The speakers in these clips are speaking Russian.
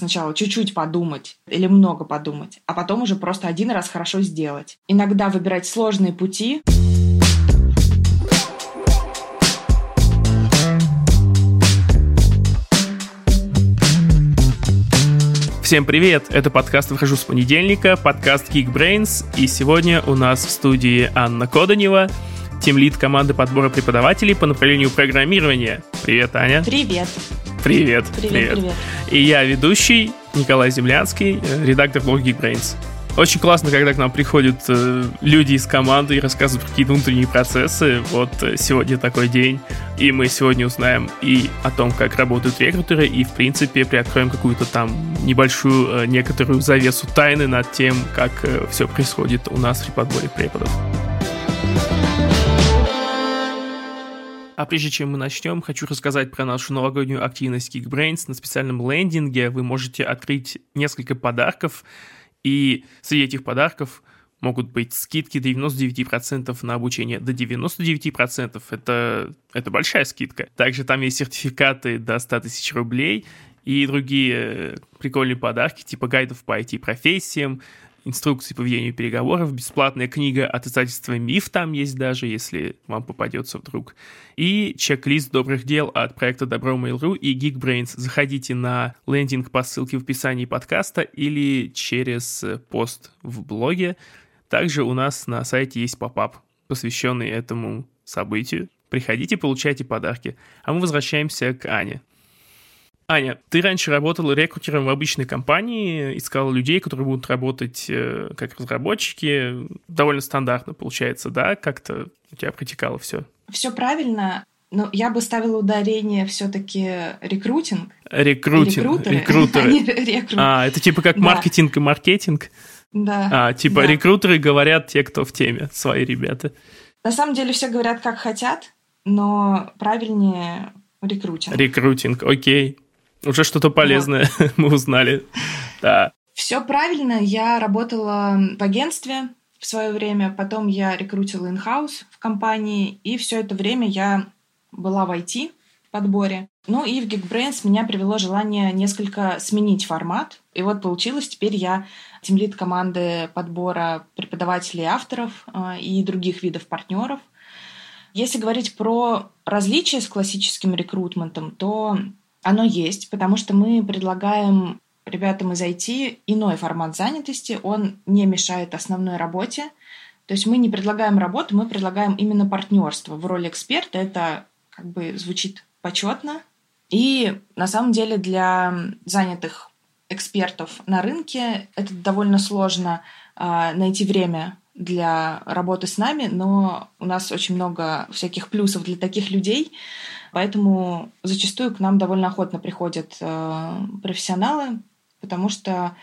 Сначала чуть-чуть подумать или много подумать, а потом уже просто один раз хорошо сделать. Иногда выбирать сложные пути. Всем привет! Это подкаст «Выхожу с понедельника», подкаст GeekBrains, и сегодня у нас в студии Анна Коданева, тимлид команды подбора преподавателей по направлению программирования. Привет, Аня! Привет! Привет, привет, привет, привет. И я ведущий Николай Землянский, редактор блога GeekBrains. Очень классно, когда к нам приходят люди из команды и рассказывают про какие-то внутренние процессы. Вот сегодня такой день, и мы сегодня узнаем и о том, как работают рекрутеры, и, в принципе, приоткроем какую-то там небольшую некоторую завесу тайны над тем, как все происходит у нас при подборе преподов. А прежде чем мы начнем, хочу рассказать про нашу новогоднюю активность GeekBrains. На специальном лендинге вы можете открыть несколько подарков, и среди этих подарков могут быть скидки до 99% на обучение. До 99% это большая скидка. Также там есть сертификаты до 100 тысяч рублей и другие прикольные подарки, типа гайдов по IT-профессиям, инструкции по ведению переговоров, бесплатная книга от издательства «Миф» там есть даже, если вам попадется вдруг. И чек-лист добрых дел от проекта Добро.мейл.ру и GeekBrains. Заходите на лендинг по ссылке в описании подкаста или через пост в блоге. Также у нас на сайте есть поп-ап, посвященный этому событию. Приходите, получайте подарки. А мы возвращаемся к Ане. Аня, ты раньше работала рекрутером в обычной компании, искала людей, которые будут работать как разработчики. Довольно стандартно получается, да? Как-то у тебя протекало все? Все правильно, но я бы ставила ударение все-таки рекрутинг. Рекрутеры. Это типа как маркетинг и маркетинг? Да. Типа рекрутеры говорят те, кто в теме, свои ребята. На самом деле все говорят, как хотят, но правильнее рекрутинг. Рекрутинг, окей. Уже что-то полезное мы узнали. Да. Все правильно. Я работала в агентстве в свое время, потом я рекрутила in-house в компании, и все это время я была в IT в подборе. Ну и в GeekBrains меня привело желание несколько сменить формат. И вот получилось, теперь я тимлид команды подбора преподавателей, авторов и других видов партнеров. Если говорить про различия с классическим рекрутментом, то оно есть, потому что мы предлагаем ребятам из IT иной формат занятости, он не мешает основной работе. То есть мы не предлагаем работу, мы предлагаем именно партнерство в роли эксперта. Это как бы звучит почетно. И на самом деле для занятых экспертов на рынке это довольно сложно найти время для работы с нами, но у нас очень много всяких плюсов для таких людей, поэтому зачастую к нам довольно охотно приходят профессионалы, потому что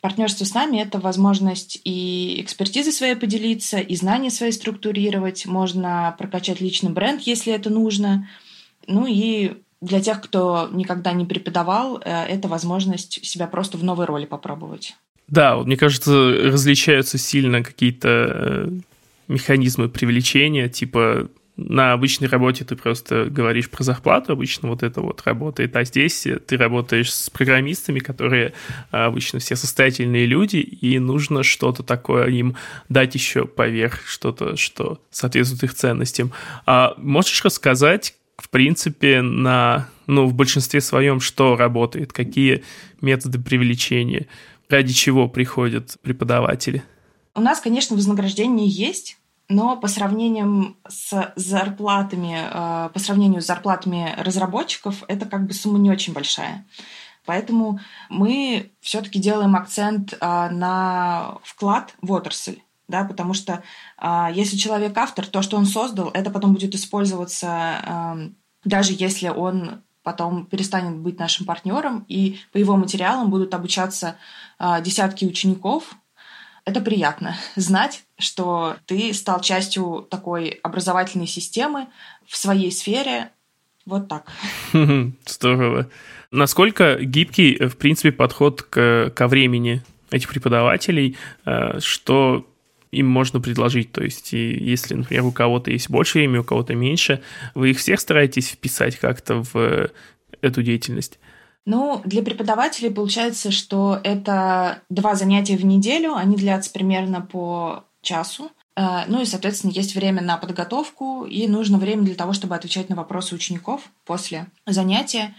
партнерство с нами — это возможность и экспертизы своей поделиться, и знания свои структурировать, можно прокачать личный бренд, если это нужно. Ну и для тех, кто никогда не преподавал, это возможность себя просто в новой роли попробовать. Да, вот мне кажется, различаются сильно какие-то механизмы привлечения, типа на обычной работе ты просто говоришь про зарплату, обычно вот это вот работает, а здесь ты работаешь с программистами, которые обычно все состоятельные люди, и нужно что-то такое им дать еще поверх, что-то, что соответствует их ценностям. А можешь рассказать, в принципе, в большинстве своем, что работает, какие методы привлечения, ради чего приходят преподаватели? У нас, конечно, вознаграждение есть, но по сравнению с зарплатами разработчиков, это как бы сумма не очень большая. Поэтому мы все-таки делаем акцент на вклад в отрасль, да, потому что если человек автор, то, что он создал, это потом будет использоваться, даже если он потом перестанет быть нашим партнером, и по его материалам будут обучаться десятки учеников. Это приятно знать, что ты стал частью такой образовательной системы в своей сфере. Вот так. Здорово. Насколько гибкий, в принципе, подход ко времени этих преподавателей, что им можно предложить, то есть если, например, у кого-то есть больше времени, у кого-то меньше, вы их всех стараетесь вписать как-то в эту деятельность? Ну, для преподавателей получается, что это 2 занятия в неделю, они длятся примерно по часу. Ну и, соответственно, есть время на подготовку, и нужно время для того, чтобы отвечать на вопросы учеников после занятия.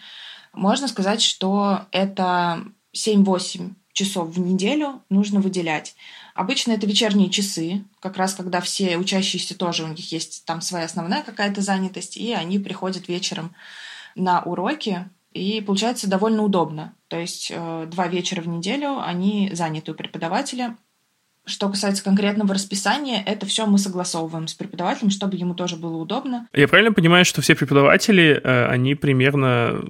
Можно сказать, что это 7-8 часов в неделю нужно выделять. Обычно это вечерние часы, как раз когда все учащиеся тоже, у них есть там своя основная какая-то занятость, и они приходят вечером на уроки, и получается довольно удобно. То есть 2 вечера в неделю они заняты у преподавателя. Что касается конкретного расписания, это все мы согласовываем с преподавателем, чтобы ему тоже было удобно. Я правильно понимаю, что все преподаватели, они примерно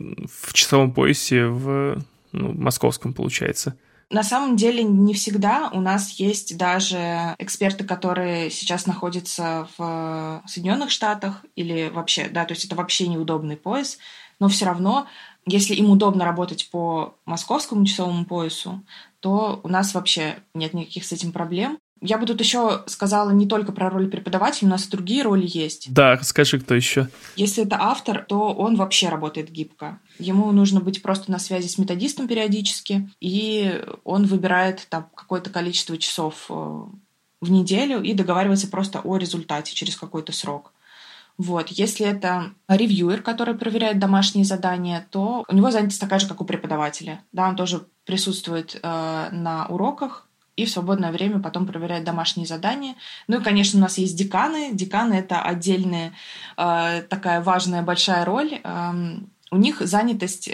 в часовом поясе в московском, получается? На самом деле не всегда. У нас есть даже эксперты, которые сейчас находятся в Соединенных Штатах или вообще, да, то есть это вообще неудобный пояс, но все равно, если им удобно работать по московскому часовому поясу, то у нас вообще нет никаких с этим проблем. Я бы тут еще сказала не только про роль преподавателя, у нас и другие роли есть. Да, скажи, кто еще. Если это автор, то он вообще работает гибко. Ему нужно быть просто на связи с методистом периодически, и он выбирает там какое-то количество часов в неделю и договаривается просто о результате через какой-то срок. Вот. Если это ревьюер, который проверяет домашние задания, то у него занятость такая же, как у преподавателя. Да, он тоже присутствует на уроках, и в свободное время потом проверяет домашние задания. Ну и, конечно, у нас есть деканы. Деканы — это отдельная такая важная большая роль. У них занятость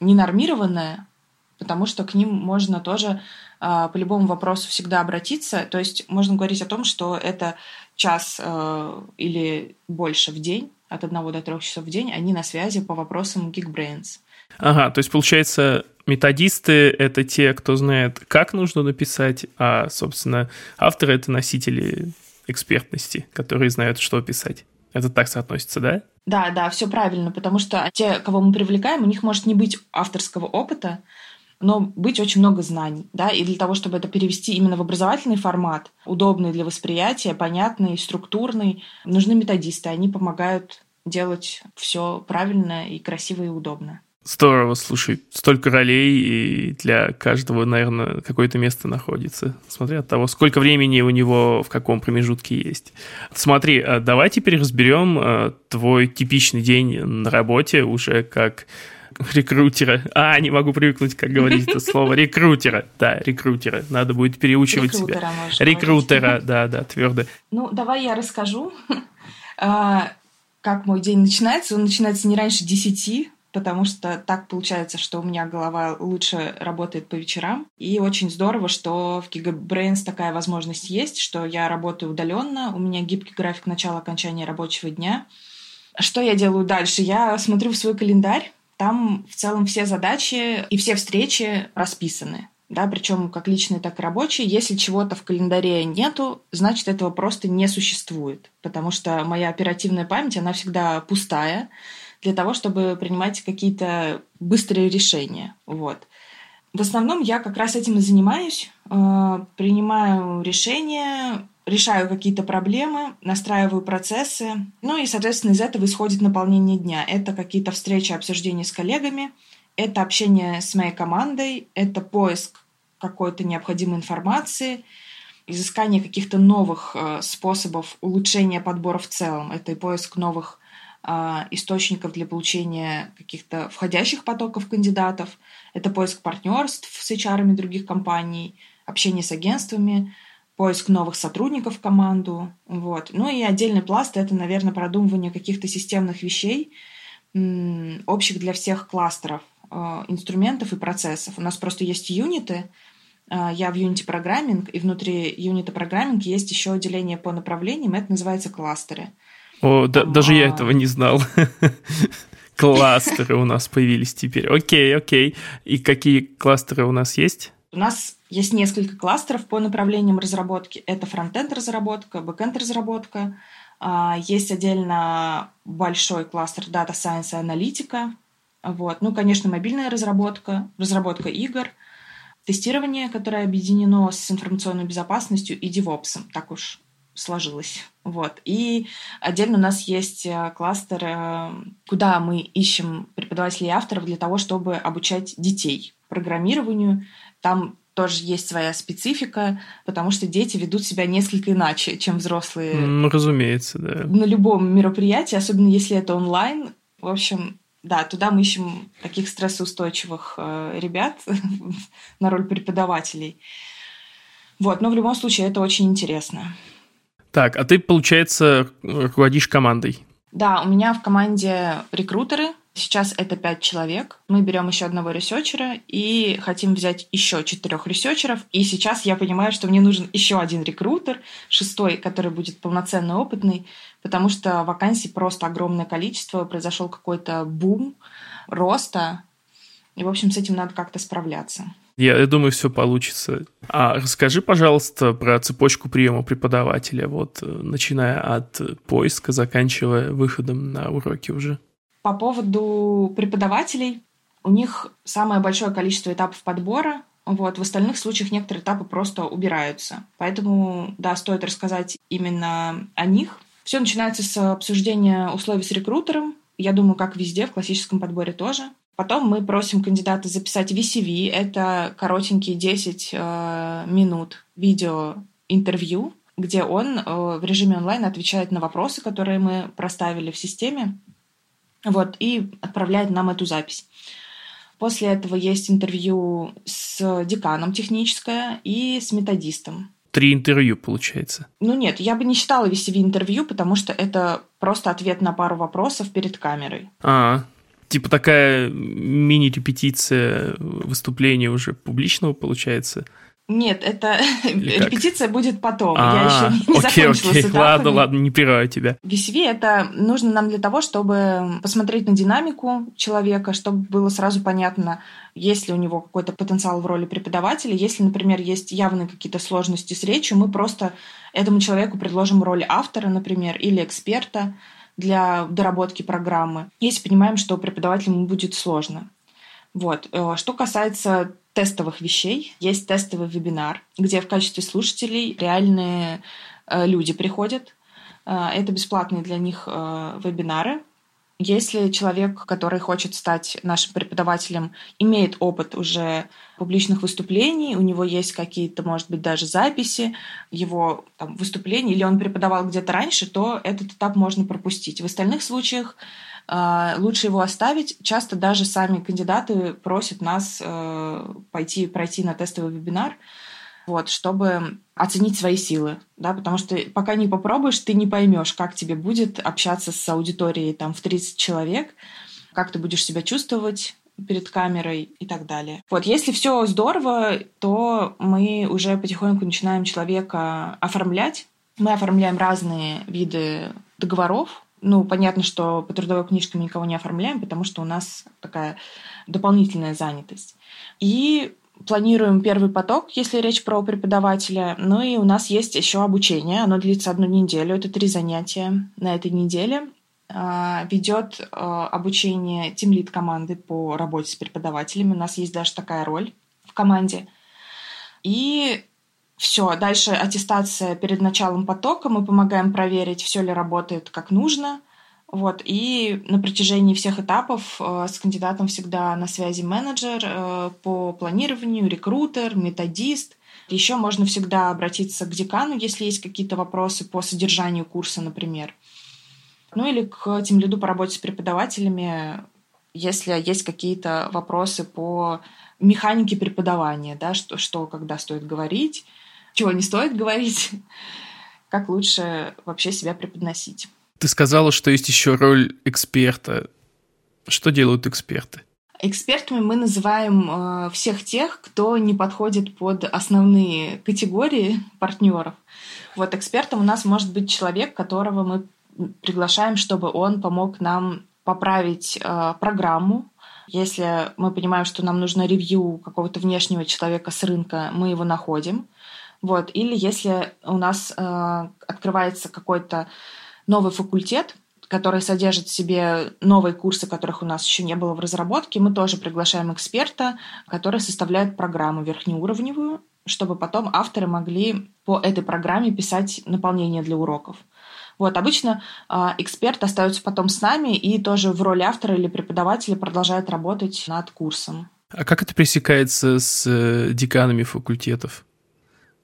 ненормированная, потому что к ним можно тоже по любому вопросу всегда обратиться. То есть можно говорить о том, что это час или больше в день, от 1 до 3 часов в день, они на связи по вопросам GeekBrains. Ага, то есть получается, методисты — это те, кто знает, как нужно написать, а, собственно, авторы — это носители экспертности, которые знают, что писать. Это так соотносится, да? Да, да, все правильно, потому что те, кого мы привлекаем, у них может не быть авторского опыта, но быть очень много знаний, да, и для того, чтобы это перевести именно в образовательный формат, удобный для восприятия, понятный, структурный, нужны методисты, они помогают делать все правильно и красиво и удобно. Здорово, слушай, столько ролей, и для каждого, наверное, какое-то место находится, смотря от того, сколько времени у него в каком промежутке есть. Смотри, давай теперь разберем твой типичный день на работе уже как рекрутера. А, не могу привыкнуть, как говорить это слово. Рекрутера. Да, рекрутера. Надо будет переучивать себя. Рекрутера, да, твердо. Ну, давай я расскажу, как мой день начинается. Он начинается не раньше 10, потому что так получается, что у меня голова лучше работает по вечерам. И очень здорово, что в GeekBrains такая возможность есть, что я работаю удаленно, у меня гибкий график начала-окончания рабочего дня. Что я делаю дальше? Я смотрю в свой календарь, там в целом все задачи и все встречи расписаны. Да, причем как личные, так и рабочие. Если чего-то в календаре нету, значит, этого просто не существует, потому что моя оперативная память, она всегда пустая, для того, чтобы принимать какие-то быстрые решения. Вот. В основном я как раз этим и занимаюсь. Принимаю решения, решаю какие-то проблемы, настраиваю процессы. Ну и, соответственно, из этого исходит наполнение дня. Это какие-то встречи, обсуждения с коллегами, это общение с моей командой, это поиск какой-то необходимой информации, изыскание каких-то новых способов улучшения подбора в целом. Это и поиск новых источников для получения каких-то входящих потоков кандидатов. Это поиск партнерств с HR-ами других компаний, общение с агентствами, поиск новых сотрудников в команду. Вот. Ну и отдельный пласт — это, наверное, продумывание каких-то системных вещей, общих для всех кластеров, инструментов и процессов. У нас просто есть юниты. Я в юните программинг, и внутри юнита программинг есть еще отделение по направлениям, это называется кластеры. О, да, даже я этого не знал. Кластеры у нас появились теперь. Окей. И какие кластеры у нас есть? У нас есть несколько кластеров по направлениям разработки. Это фронтенд-разработка, бэкенд-разработка. Есть отдельно большой кластер Data Science и аналитика. Вот. Ну, конечно, мобильная разработка, разработка игр, тестирование, которое объединено с информационной безопасностью и DevOps. Так уж сложилось. Вот. И отдельно у нас есть кластер, куда мы ищем преподавателей и авторов для того, чтобы обучать детей программированию. Там тоже есть своя специфика, потому что дети ведут себя несколько иначе, чем взрослые. Ну, разумеется, да. На любом мероприятии, особенно если это онлайн. В общем, да, туда мы ищем таких стрессоустойчивых ребят на роль преподавателей. Вот, но в любом случае это очень интересно. Так, а ты, получается, руководишь командой? Да, у меня в команде рекрутеры. Сейчас это 5 человек. Мы берем еще одного ресерчера и хотим взять еще 4 ресерчеров. И сейчас я понимаю, что мне нужен еще один рекрутер, 6-й, который будет полноценно опытный, потому что вакансий просто огромное количество, произошел какой-то бум роста. И, в общем, с этим надо как-то справляться. Я думаю, все получится. А расскажи, пожалуйста, про цепочку приема преподавателя, вот, начиная от поиска, заканчивая выходом на уроки уже. По поводу преподавателей, у них самое большое количество этапов подбора. Вот, в остальных случаях некоторые этапы просто убираются. Поэтому, да, стоит рассказать именно о них. Все начинается с обсуждения условий с рекрутером. Я думаю, как везде, в классическом подборе тоже. Потом мы просим кандидата записать VCV. Это коротенькие 10 минут видеоинтервью, где он в режиме онлайн отвечает на вопросы, которые мы проставили в системе. Вот, и отправляет нам эту запись. После этого есть интервью с деканом техническое и с методистом. 3 интервью, получается. Ну нет, я бы не считала VCV-интервью, потому что это просто ответ на пару вопросов перед камерой. Типа такая мини-репетиция выступления уже публичного, получается? Нет, это репетиция будет потом. Я еще не закончила с этапами. Ладно, не прерываю тебя. VCV это нужно нам для того, чтобы посмотреть на динамику человека, чтобы было сразу понятно, есть ли у него какой-то потенциал в роли преподавателя. Если, например, есть явные какие-то сложности с речью, мы просто этому человеку предложим роль автора, например, или эксперта для доработки программы, если понимаем, что преподавателю будет сложно. Вот. Что касается тестовых вещей. Есть тестовый вебинар, где в качестве слушателей реальные люди приходят. Это бесплатные для них вебинары. Если человек, который хочет стать нашим преподавателем, имеет опыт уже публичных выступлений, у него есть какие-то, может быть, даже записи его там, выступлений, или он преподавал где-то раньше, то этот этап можно пропустить. В остальных случаях лучше его оставить. Часто даже сами кандидаты просят нас пройти на тестовый вебинар, вот, чтобы оценить свои силы. Да? Потому что пока не попробуешь, ты не поймешь, как тебе будет общаться с аудиторией там, в 30 человек, как ты будешь себя чувствовать перед камерой и так далее. Вот, если все здорово, то мы уже потихоньку начинаем человека оформлять. Мы оформляем разные виды договоров. Ну, понятно, что по трудовой книжке мы никого не оформляем, потому что у нас такая дополнительная занятость. И планируем первый поток, если речь про преподавателя. Ну и у нас есть еще обучение. Оно длится 1 неделю. Это 3 занятия на этой неделе. Ведет обучение тимлид команды по работе с преподавателями. У нас есть даже такая роль в команде. И все, дальше аттестация перед началом потока. Мы помогаем проверить, все ли работает как нужно. Вот. И на протяжении всех этапов с кандидатом всегда на связи менеджер по планированию, рекрутер, методист. Еще можно всегда обратиться к декану, если есть какие-то вопросы по содержанию курса, например. Ну или к тимлиду по работе с преподавателями, если есть какие-то вопросы по механике преподавания, да, что когда стоит говорить, чего не стоит говорить, как лучше вообще себя преподносить. Ты сказала, что есть еще роль эксперта. Что делают эксперты? Экспертами мы называем всех тех, кто не подходит под основные категории партнеров. Вот экспертом у нас может быть человек, которого мы приглашаем, чтобы он помог нам поправить программу. Если мы понимаем, что нам нужно ревью какого-то внешнего человека с рынка, мы его находим. Вот. Или если у нас открывается какой-то новый факультет, которая содержит в себе новые курсы, которых у нас еще не было в разработке. Мы тоже приглашаем эксперта, который составляет программу верхнеуровневую, чтобы потом авторы могли по этой программе писать наполнение для уроков. Вот, обычно эксперт остается потом с нами и тоже в роли автора или преподавателя продолжает работать над курсом. А как это пересекается с деканами факультетов?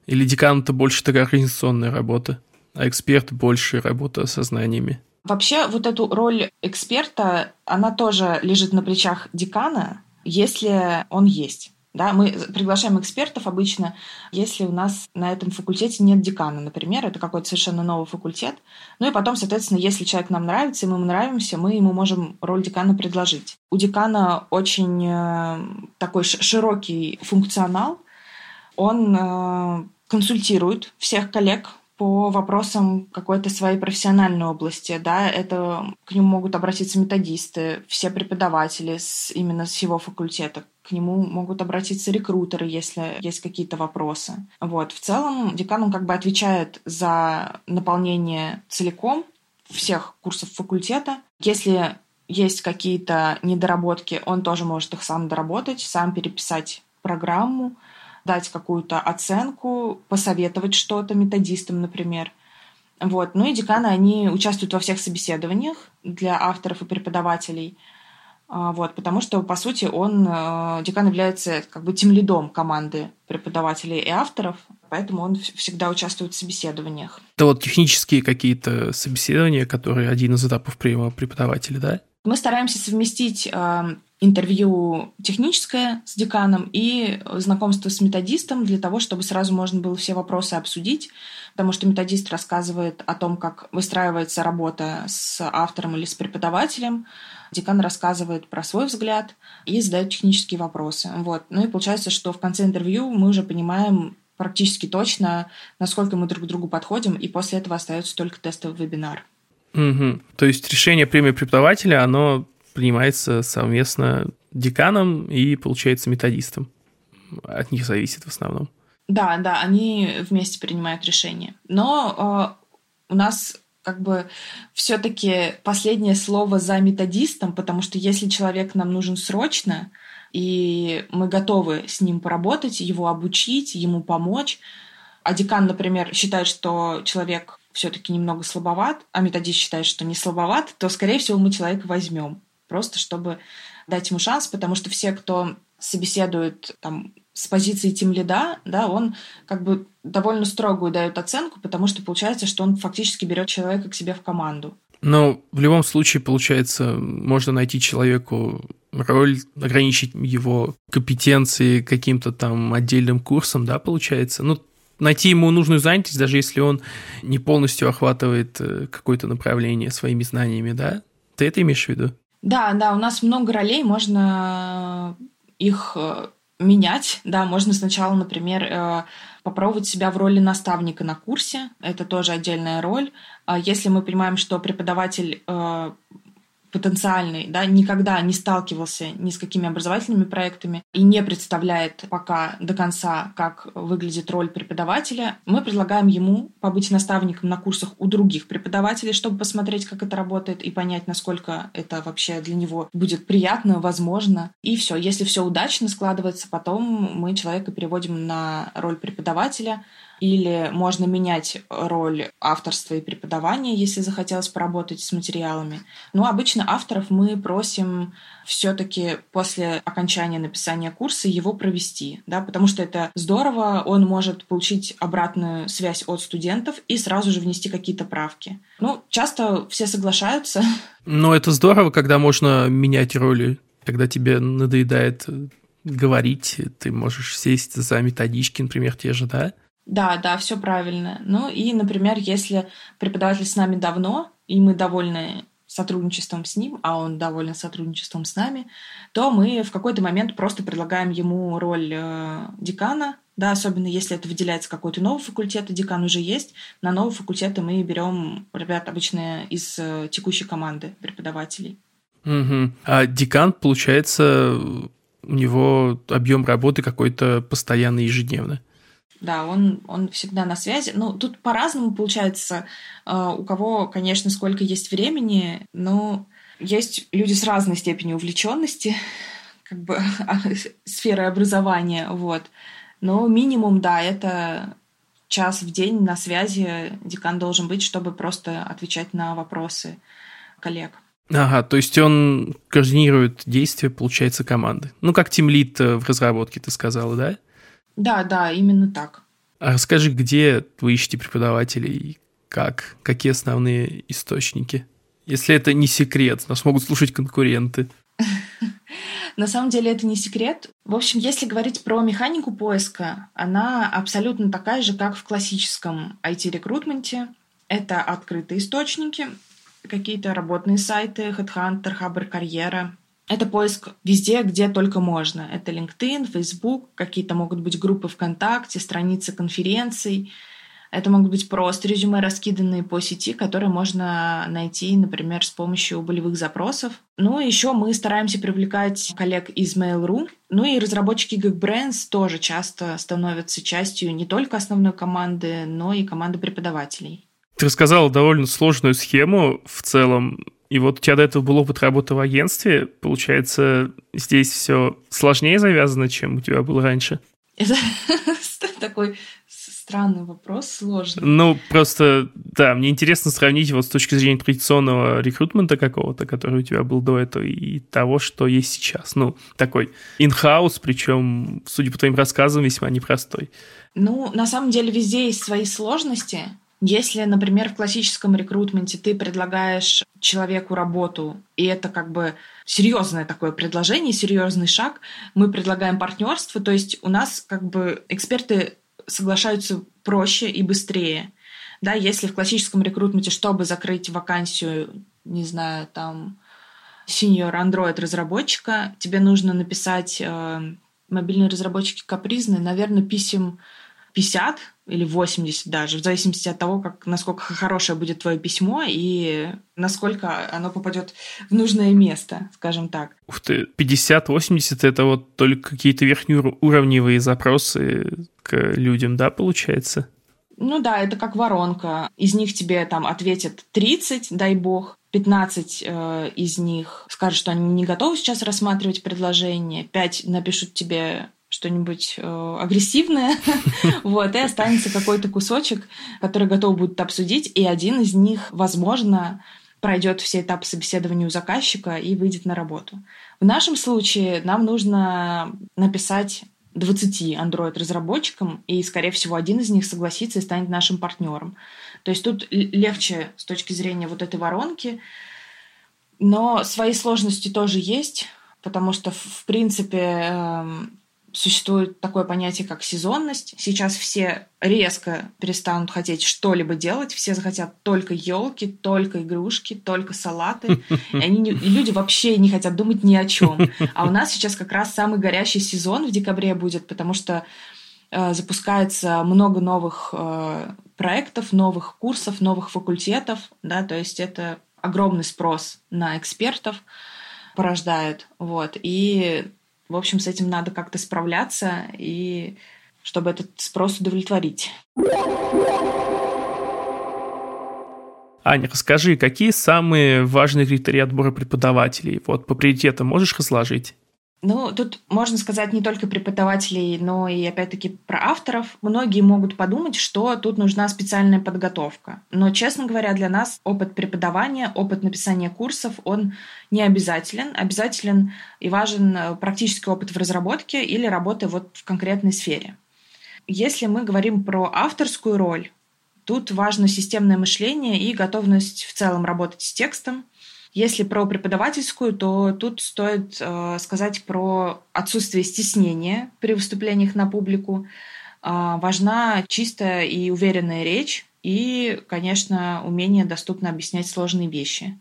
Или декан-то больше такая организационная работа, а эксперт больше работа со знаниями? Вообще, вот эту роль эксперта, она тоже лежит на плечах декана, если он есть. Да, мы приглашаем экспертов обычно, если у нас на этом факультете нет декана, например, это какой-то совершенно новый факультет. Ну и потом, соответственно, если человек нам нравится, и мы ему нравимся, мы ему можем роль декана предложить. У декана очень такой широкий функционал. Он консультирует всех коллег по вопросам какой-то своей профессиональной области. Да, это к нему могут обратиться методисты, все преподаватели именно с его факультета. К нему могут обратиться рекрутеры, если есть какие-то вопросы. Вот. В целом декан, он как бы отвечает за наполнение целиком всех курсов факультета. Если есть какие-то недоработки, он тоже может их сам доработать, сам переписать программу, дать какую-то оценку, посоветовать что-то методистам, например. Вот. Ну и деканы, они участвуют во всех собеседованиях для авторов и преподавателей, вот, потому что, по сути, декан является как бы тимлидом команды преподавателей и авторов, поэтому он всегда участвует в собеседованиях. Это вот технические какие-то собеседования, которые один из этапов приема преподавателя, да? Мы стараемся совместить интервью техническое с деканом и знакомство с методистом для того, чтобы сразу можно было все вопросы обсудить, потому что методист рассказывает о том, как выстраивается работа с автором или с преподавателем, декан рассказывает про свой взгляд и задает технические вопросы. Вот. Ну и получается, что в конце интервью мы уже понимаем практически точно, насколько мы друг к другу подходим, и после этого остается только тестовый вебинар. Угу. То есть решение премии преподавателя, оно принимается совместно деканом и, получается, методистом. От них зависит в основном. Да, они вместе принимают решение. Но у нас как бы все-таки последнее слово за методистом, потому что если человек нам нужен срочно, и мы готовы с ним поработать, его обучить, ему помочь, а декан, например, считает, что человек все-таки немного слабоват, а методист считает, что не слабоват, то, скорее всего, мы человека возьмем, просто чтобы дать ему шанс, потому что все, кто собеседует там, с позиции тимлида, да, он как бы довольно строгую дает оценку, потому что получается, что он фактически берет человека к себе в команду. Но в любом случае, получается, можно найти человеку роль, ограничить его компетенции каким-то там отдельным курсом, да, получается? Ну, найти ему нужную занятость, даже если он не полностью охватывает какое-то направление своими знаниями, да? Ты это имеешь в виду? Да, у нас много ролей, можно их менять, да, можно сначала, например, попробовать себя в роли наставника на курсе, это тоже отдельная роль. Если мы понимаем, что преподаватель потенциальный, да, никогда не сталкивался ни с какими образовательными проектами и не представляет пока до конца, как выглядит роль преподавателя, мы предлагаем ему побыть наставником на курсах у других преподавателей, чтобы посмотреть, как это работает, и понять, насколько это вообще для него будет приятно, возможно. И все. Если все удачно складывается, потом мы человека переводим на роль преподавателя. Или можно менять роль авторства и преподавания, если захотелось поработать с материалами. Но обычно авторов мы просим все-таки после окончания написания курса его провести, да, потому что это здорово, он может получить обратную связь от студентов и сразу же внести какие-то правки. Ну, часто все соглашаются. Но это здорово, когда можно менять роли, когда тебе надоедает говорить, ты можешь сесть за методички, например, те же, да? Да, все правильно. Ну и, например, если преподаватель с нами давно, и мы довольны сотрудничеством с ним, а он доволен сотрудничеством с нами, то мы в какой-то момент просто предлагаем ему роль декана, да, особенно если это выделяется какой-то новый факультет, и декан уже есть. На новые факультеты мы берем ребят обычно из текущей команды преподавателей. Угу. А декан, получается, у него объем работы какой-то постоянный, ежедневный? Да, он всегда на связи. Ну, тут по-разному получается, у кого, конечно, сколько есть времени, но есть люди с разной степенью увлеченности, как бы сферы образования, вот. Но минимум, да, это час в день на связи декан должен быть, чтобы просто отвечать на вопросы коллег. Ага, то есть он координирует действия, получается, команды. Ну, как тимлид в разработке, ты сказала, да? Да, именно так. А расскажи, где вы ищете преподавателей, как, какие основные источники? Если это не секрет, нас могут слушать конкуренты. На самом деле это не секрет. В общем, если говорить про механику поиска, она абсолютно такая же, как в классическом IT-рекрутменте. Это открытые источники, какие-то работные сайты, HeadHunter, Хабр Карьера. Это поиск везде, где только можно. Это LinkedIn, Facebook, какие-то могут быть группы ВКонтакте, страницы конференций. Это могут быть просто резюме, раскиданные по сети, которые можно найти, например, с помощью болевых запросов. Ну и еще мы стараемся привлекать коллег из Mail.ru. Ну и разработчики GeekBrains тоже часто становятся частью не только основной команды, но и команды преподавателей. Ты рассказала довольно сложную схему в целом. И вот у тебя до этого был опыт работы в агентстве. Получается, здесь все сложнее завязано, чем у тебя было раньше? Это такой странный вопрос, сложный. Ну, просто, да, мне интересно сравнить вот с точки зрения традиционного рекрутмента какого-то, который у тебя был до этого, и того, что есть сейчас. Ну, такой in-house, причем, судя по твоим рассказам, весьма непростой. Ну, на самом деле, везде есть свои сложности. Если, например, в классическом рекрутменте ты предлагаешь человеку работу, и это как бы серьезное такое предложение, серьезный шаг, мы предлагаем партнерство, то есть у нас как бы эксперты соглашаются проще и быстрее. Да, если в классическом рекрутменте, чтобы закрыть вакансию, не знаю, там, senior Android разработчика, тебе нужно написать, мобильные разработчики капризные, наверное, писем 50 или 80 даже, в зависимости от того, как, насколько хорошее будет твое письмо и насколько оно попадет в нужное место, скажем так. Ух ты, 50-80 — это вот только какие-то верхнеуровневые запросы к людям, да, получается? Ну да, это как воронка. Из них тебе там ответят 30, дай бог, 15 из них скажут, что они не готовы сейчас рассматривать предложение, 5 напишут тебе что-нибудь агрессивное, вот, и останется какой-то кусочек, который готовы будут обсудить, и один из них, возможно, пройдет все этапы собеседования у заказчика и выйдет на работу. В нашем случае нам нужно написать 20 Android-разработчикам, и, скорее всего, один из них согласится и станет нашим партнером. То есть тут легче с точки зрения вот этой воронки, но свои сложности тоже есть, потому что, в принципе, существует такое понятие, как сезонность. Сейчас все резко перестанут хотеть что-либо делать. Все захотят только елки, только игрушки, только салаты. И люди вообще не хотят думать ни о чем. А у нас сейчас как раз самый горящий сезон в декабре будет, потому что запускается много новых проектов, новых курсов, новых факультетов. Да? То есть это огромный спрос на экспертов порождает. Вот. И в общем, с этим надо как-то справляться, и чтобы этот спрос удовлетворить. Аня, расскажи, какие самые важные критерии отбора преподавателей? Вот по приоритетам можешь разложить? Ну, тут можно сказать не только преподавателей, но и, опять-таки, про авторов. Многие могут подумать, что тут нужна специальная подготовка. Но, честно говоря, для нас опыт преподавания, опыт написания курсов, он не обязателен. Обязателен и важен практический опыт в разработке или работы вот в конкретной сфере. Если мы говорим про авторскую роль, тут важно системное мышление и готовность в целом работать с текстом. Если про преподавательскую, то тут стоит сказать про отсутствие стеснения при выступлениях на публику. Важна чистая и уверенная речь и, конечно, умение доступно объяснять сложные вещи.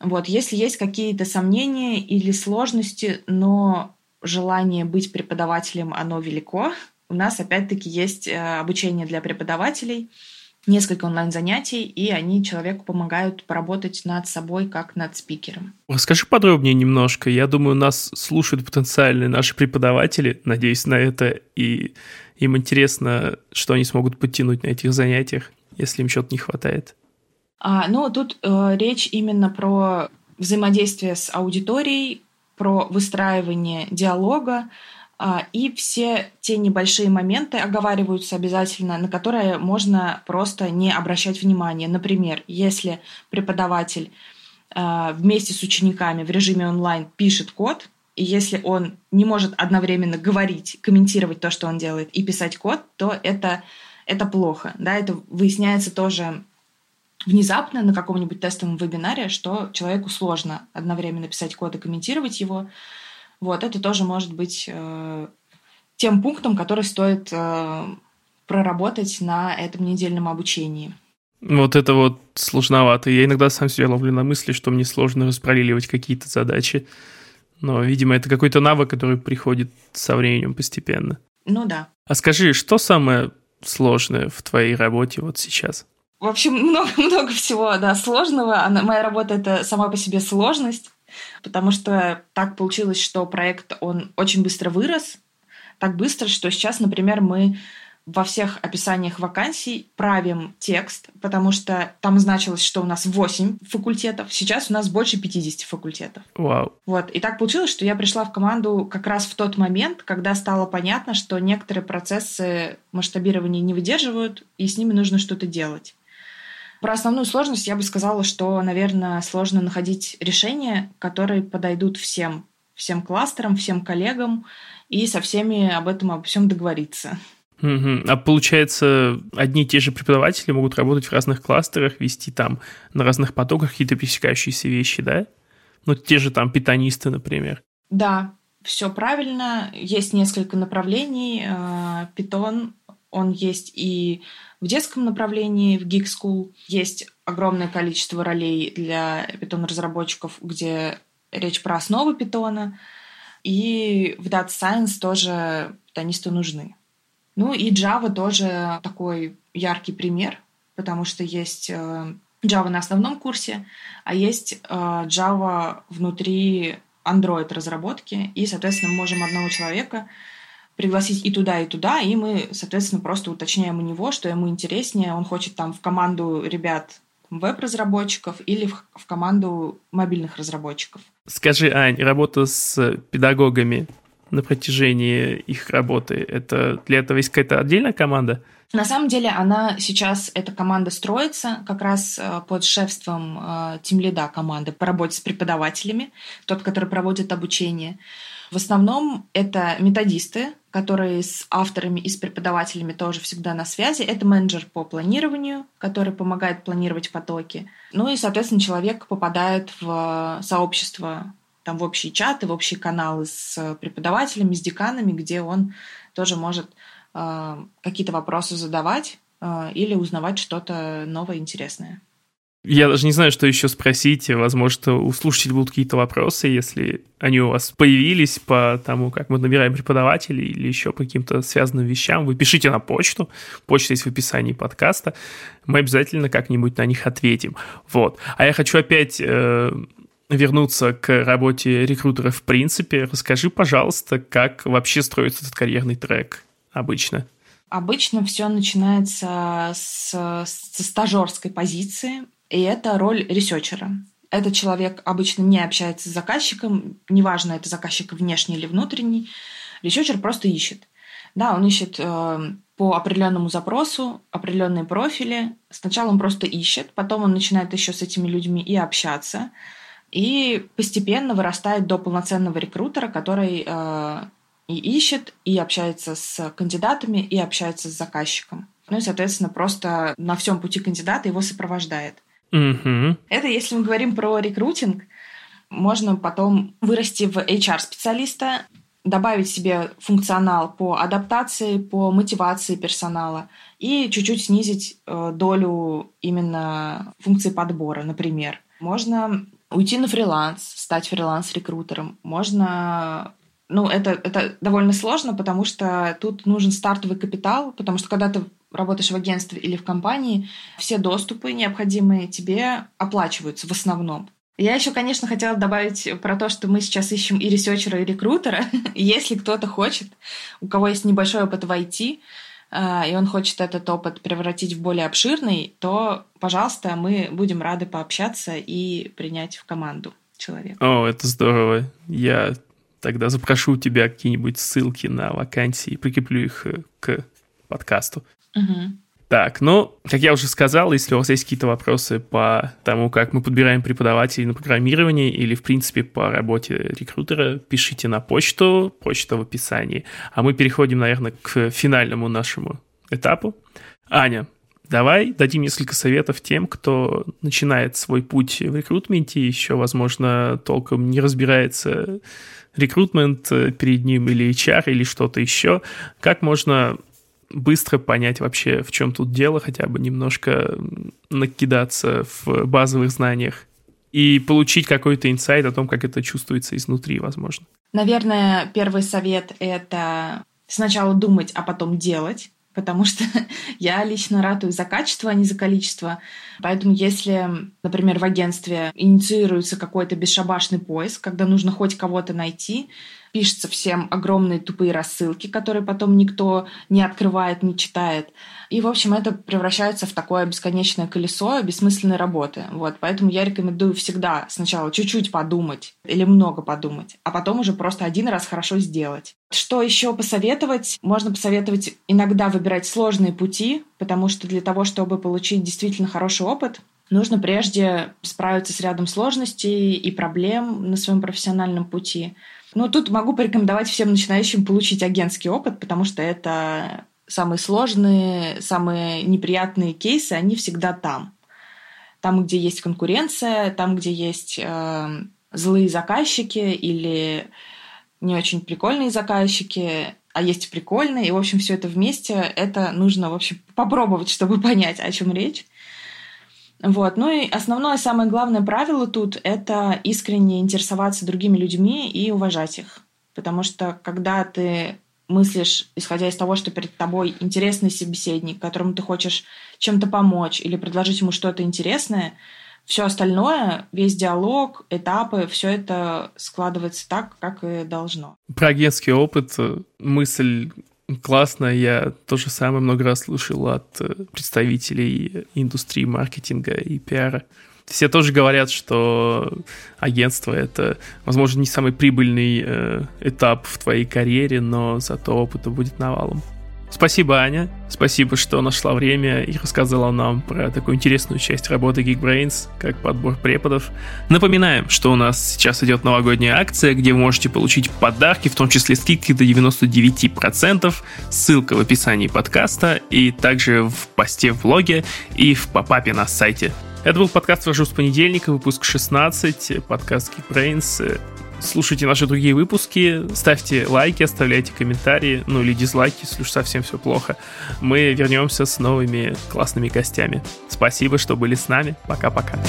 Вот. Если есть какие-то сомнения или сложности, но желание быть преподавателем, оно велико, у нас опять-таки есть обучение для преподавателей, несколько онлайн-занятий, и они человеку помогают поработать над собой, как над спикером. Расскажи подробнее немножко. Я думаю, нас слушают потенциальные наши преподаватели, надеюсь на это, и им интересно, что они смогут подтянуть на этих занятиях, если им чего-то не хватает. Тут речь именно про взаимодействие с аудиторией, про выстраивание диалога, и все те небольшие моменты оговариваются обязательно, на которые можно просто не обращать внимания. Например, если преподаватель вместе с учениками в режиме онлайн пишет код, и если он не может одновременно говорить, комментировать то, что он делает, и писать код, то это плохо. Да? Это выясняется тоже внезапно на каком-нибудь тестовом вебинаре, что человеку сложно одновременно писать код и комментировать его. Вот, это тоже может быть тем пунктом, который стоит проработать на этом недельном обучении. Вот это вот сложновато. Я иногда сам себя ловлю на мысли, что мне сложно распараллеливать какие-то задачи. Но, видимо, это какой-то навык, который приходит со временем постепенно. Ну да. А скажи, что самое сложное в твоей работе вот сейчас? В общем, много всего, да, сложного. Моя работа — это сама по себе сложность. Потому что так получилось, что проект, он очень быстро вырос, так быстро, что сейчас, например, мы во всех описаниях вакансий правим текст, потому что там значилось, что у нас 8 факультетов, сейчас у нас больше 50 факультетов. Вау. Вот. И так получилось, что я пришла в команду как раз в тот момент, когда стало понятно, что некоторые процессы масштабирования не выдерживают, и с ними нужно что-то делать. Про основную сложность я бы сказала, что, наверное, сложно находить решения, которые подойдут всем кластерам, всем коллегам, и со всеми обо всем договориться. А получается, одни и те же преподаватели могут работать в разных кластерах, вести там на разных потоках какие-то пересекающиеся вещи, да? Ну, те же там питонисты, например. Да, все правильно. Есть несколько направлений. Питон, он есть и в детском направлении, в Geek School. Есть огромное количество ролей для питон-разработчиков, где речь про основы питона. И в Data Science тоже питонисты нужны. Ну и Java тоже такой яркий пример, потому что есть Java на основном курсе, а есть Java внутри Android-разработки. И, соответственно, мы можем одного человека пригласить и туда, и мы, соответственно, просто уточняем у него, что ему интереснее. Он хочет там в команду ребят веб-разработчиков или в команду мобильных разработчиков. Скажи, Ань, работа с педагогами на протяжении их работы, это для этого есть какая-то отдельная команда? На самом деле эта команда строится как раз под шефством тимлида команды по работе с преподавателями, тот, который проводит обучение. В основном это методисты, которые с авторами и с преподавателями тоже всегда на связи. Это менеджер по планированию, который помогает планировать потоки. Ну и, соответственно, человек попадает в сообщество, там, в общие чаты, в общие каналы с преподавателями, с деканами, где он тоже может какие-то вопросы задавать или узнавать что-то новое, интересное. Я даже не знаю, что еще спросить. Возможно, у слушателей будут какие-то вопросы, если они у вас появились по тому, как мы набираем преподавателей или еще по каким-то связанным вещам. Вы пишите на почту. Почта есть в описании подкаста. Мы обязательно как-нибудь на них ответим. Вот. А я хочу опять вернуться к работе рекрутера в принципе. Расскажи, пожалуйста, как вообще строится этот карьерный трек обычно? Обычно все начинается со стажерской позиции. И это роль ресерчера. Этот человек обычно не общается с заказчиком, неважно, это заказчик внешний или внутренний. Ресерчер просто ищет. Да, он ищет по определенному запросу, определенные профили. Сначала он просто ищет, потом он начинает еще с этими людьми и общаться. И постепенно вырастает до полноценного рекрутера, который и ищет, и общается с кандидатами, и общается с заказчиком. Ну и, соответственно, просто на всем пути кандидата его сопровождает. Mm-hmm. Это если мы говорим про рекрутинг, можно потом вырасти в HR-специалиста, добавить себе функционал по адаптации, по мотивации персонала и чуть-чуть снизить долю именно функций подбора, например. Можно уйти на фриланс, стать фриланс-рекрутером. Можно... это довольно сложно, потому что тут нужен стартовый капитал, потому что когда ты работаешь в агентстве или в компании, все доступы, необходимые тебе, оплачиваются в основном. Я еще, конечно, хотела добавить про то, что мы сейчас ищем и ресерчера, и рекрутера. Если кто-то хочет, у кого есть небольшой опыт в IT, и он хочет этот опыт превратить в более обширный, то, пожалуйста, мы будем рады пообщаться и принять в команду человека. О, это здорово. Я тогда запрошу у тебя какие-нибудь ссылки на вакансии и прикреплю их к подкасту. Угу. Так, ну, как я уже сказал, если у вас есть какие-то вопросы по тому, как мы подбираем преподавателей на программирование или, в принципе, по работе рекрутера, пишите на почту, почта в описании. А мы переходим, наверное, к финальному нашему этапу. Аня, давай дадим несколько советов тем, кто начинает свой путь в рекрутменте, еще, возможно, толком не разбирается рекрутмент перед ним или HR, или что-то еще. Как можно быстро понять вообще, в чем тут дело, хотя бы немножко накидаться в базовых знаниях и получить какой-то инсайт о том, как это чувствуется изнутри, возможно. Наверное, первый совет — это сначала думать, а потом делать, потому что я лично ратую за качество, а не за количество. Поэтому если, например, в агентстве инициируется какой-то бесшабашный поиск, когда нужно хоть кого-то найти, пишется всем огромные тупые рассылки, которые потом никто не открывает, не читает. И, в общем, это превращается в такое бесконечное колесо бессмысленной работы. Вот. Поэтому я рекомендую всегда сначала чуть-чуть подумать или много подумать, а потом уже просто один раз хорошо сделать. Что еще посоветовать? Можно посоветовать иногда выбирать сложные пути, потому что для того, чтобы получить действительно хороший опыт, нужно прежде справиться с рядом сложностей и проблем на своем профессиональном пути. Ну, тут могу порекомендовать всем начинающим получить агентский опыт, потому что это самые сложные, самые неприятные кейсы, они всегда там. Там, где есть конкуренция, там, где есть злые заказчики или не очень прикольные заказчики, а есть прикольные, и, в общем, все это вместе, это нужно, в общем, попробовать, чтобы понять, о чем речь. Вот. Ну и основное, самое главное правило тут — это искренне интересоваться другими людьми и уважать их. Потому что когда ты мыслишь, исходя из того, что перед тобой интересный собеседник, которому ты хочешь чем-то помочь или предложить ему что-то интересное, все остальное, весь диалог, этапы, все это складывается так, как и должно. Про агентский опыт мысль классно, я то же самое много раз слышал от представителей индустрии маркетинга и пиара. Все тоже говорят, что агентство — это, возможно, не самый прибыльный этап в твоей карьере, но зато опыта будет навалом. Спасибо, Аня. Спасибо, что нашла время и рассказала нам про такую интересную часть работы GeekBrains, как подбор преподов. Напоминаем, что у нас сейчас идет новогодняя акция, где вы можете получить подарки, в том числе скидки до 99%. Ссылка в описании подкаста и также в посте в блоге и в попапе на сайте. Это был подкаст «Выхожу с понедельника», выпуск 16, подкаст GeekBrains. Слушайте наши другие выпуски, ставьте лайки, оставляйте комментарии, ну или дизлайки, если уж совсем все плохо. Мы вернемся с новыми классными гостями. Спасибо, что были с нами. Пока-пока.